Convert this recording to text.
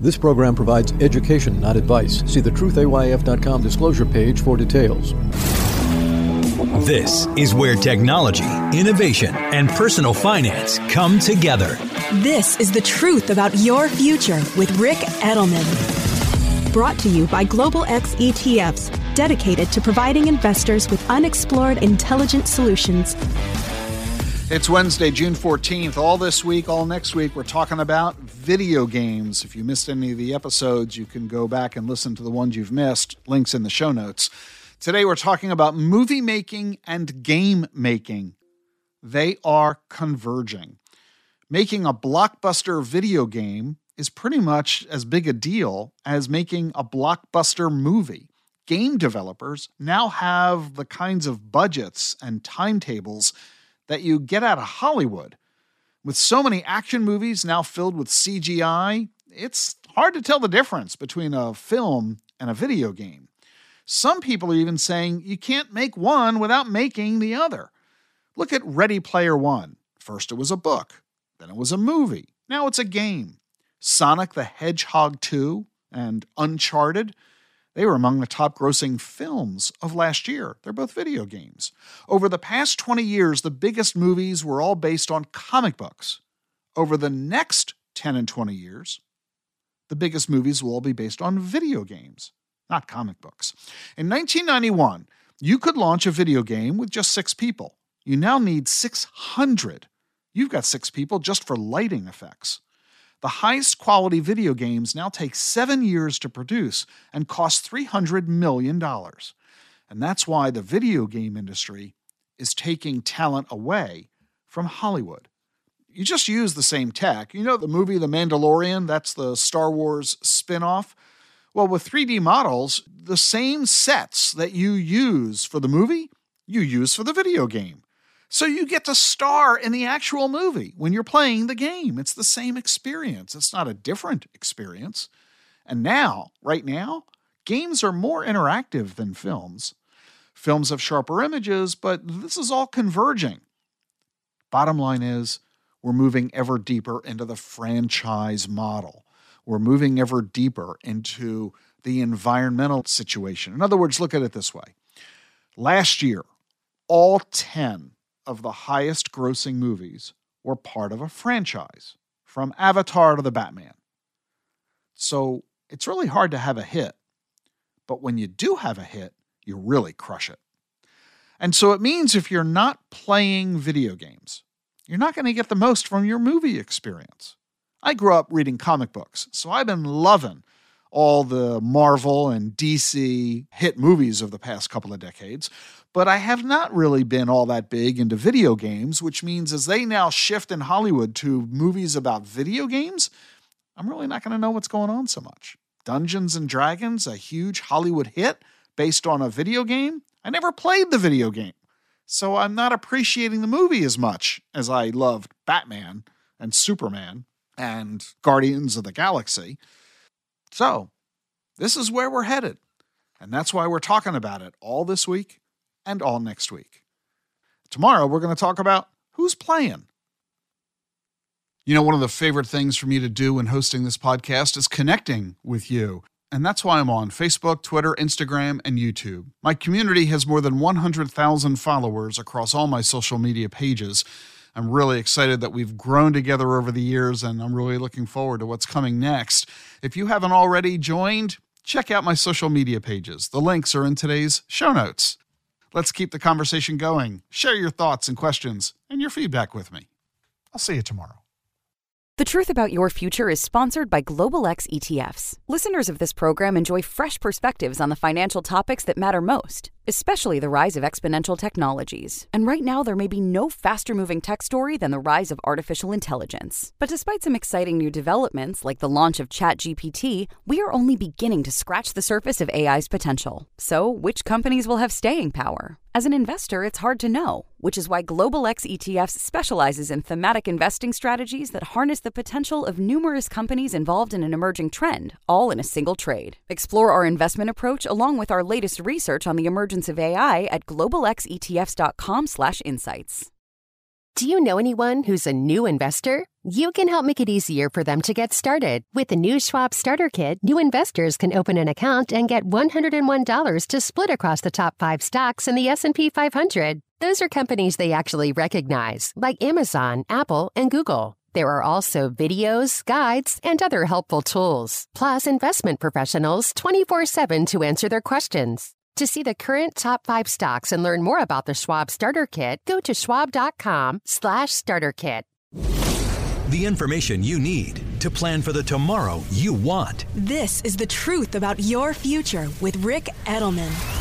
This program provides education, not advice. See the TruthAYF.com disclosure page for details. This is where technology, innovation, and personal finance come together. This is the truth about your future with Ric Edelman. Brought to you by Global X ETFs, dedicated to providing investors with unexplored intelligent solutions. It's Wednesday, June 14th. All this week, all next week, we're talking about video games. If you missed any of the episodes, you can go back and listen to the ones you've missed. Links in the show notes. Today, we're talking about movie making and game making. They are converging. Making a blockbuster video game is pretty much as big a deal as making a blockbuster movie. Game developers now have the kinds of budgets and timetables that you get out of Hollywood. With so many action movies now filled with CGI, it's hard to tell the difference between a film and a video game. Some people are even saying you can't make one without making the other. Look at Ready Player One. First it was a book, then it was a movie, now it's a game. Sonic the Hedgehog 2 and Uncharted, they were among the top-grossing films of last year. They're both video games. Over the past 20 years, the biggest movies were all based on comic books. Over the next 10 and 20 years, the biggest movies will all be based on video games, not comic books. In 1991, you could launch a video game with just 6 people. You now need 600. You've got 6 people just for lighting effects. The highest quality video games now take 7 years to produce and cost $300 million. And that's why the video game industry is taking talent away from Hollywood. You just use the same tech. You know the movie The Mandalorian? That's the Star Wars spin-off. Well, with 3D models, the same sets that you use for the movie, you use for the video game. So you get to star in the actual movie when you're playing the game. It's the same experience. It's not a different experience. And now, right now, games are more interactive than films. Films have sharper images, but this is all converging. Bottom line is, we're moving ever deeper into the franchise model. We're moving ever deeper into the environmental situation. In other words, look at it this way. Last year, all 10 of the highest grossing movies were part of a franchise, from Avatar to The Batman. So it's really hard to have a hit, but when you do have a hit, you really crush it. And so it means if you're not playing video games, you're not going to get the most from your movie experience. I grew up reading comic books, so I've been loving all the Marvel and DC hit movies of the past couple of decades, but I have not really been all that big into video games, which means as they now shift in Hollywood to movies about video games, I'm really not going to know what's going on so much. Dungeons and Dragons, a huge Hollywood hit based on a video game. I never played the video game, so I'm not appreciating the movie as much as I loved Batman and Superman and Guardians of the Galaxy. So, this is where we're headed, and that's why we're talking about it all this week and all next week. Tomorrow, we're going to talk about who's playing. You know, one of the favorite things for me to do when hosting this podcast is connecting with you, and that's why I'm on Facebook, Twitter, Instagram, and YouTube. My community has more than 100,000 followers across all my social media pages. I'm really excited that we've grown together over the years, and I'm really looking forward to what's coming next. If you haven't already joined, check out my social media pages. The links are in today's show notes. Let's keep the conversation going. Share your thoughts and questions and your feedback with me. I'll see you tomorrow. The Truth About Your Future is sponsored by Global X ETFs. Listeners of this program enjoy fresh perspectives on the financial topics that matter most, especially the rise of exponential technologies. And right now, there may be no faster-moving tech story than the rise of artificial intelligence. But despite some exciting new developments, like the launch of ChatGPT, we are only beginning to scratch the surface of AI's potential. So, which companies will have staying power? As an investor, it's hard to know, which is why Global X ETFs specializes in thematic investing strategies that harness the potential of numerous companies involved in an emerging trend, all in a single trade. Explore our investment approach along with our latest research on the emergence of AI at globalxetfs.com/insights. Do you know anyone who's a new investor? You can help make it easier for them to get started. With the new Schwab Starter Kit, new investors can open an account and get $101 to split across the top 5 stocks in the S&P 500. Those are companies they actually recognize, like Amazon, Apple, and Google. There are also videos, guides, and other helpful tools, plus investment professionals 24/7 to answer their questions. To see the current top 5 stocks and learn more about the Schwab Starter Kit, go to schwab.com/starterkit. The information you need to plan for the tomorrow you want. This is the truth about your future with Ric Edelman.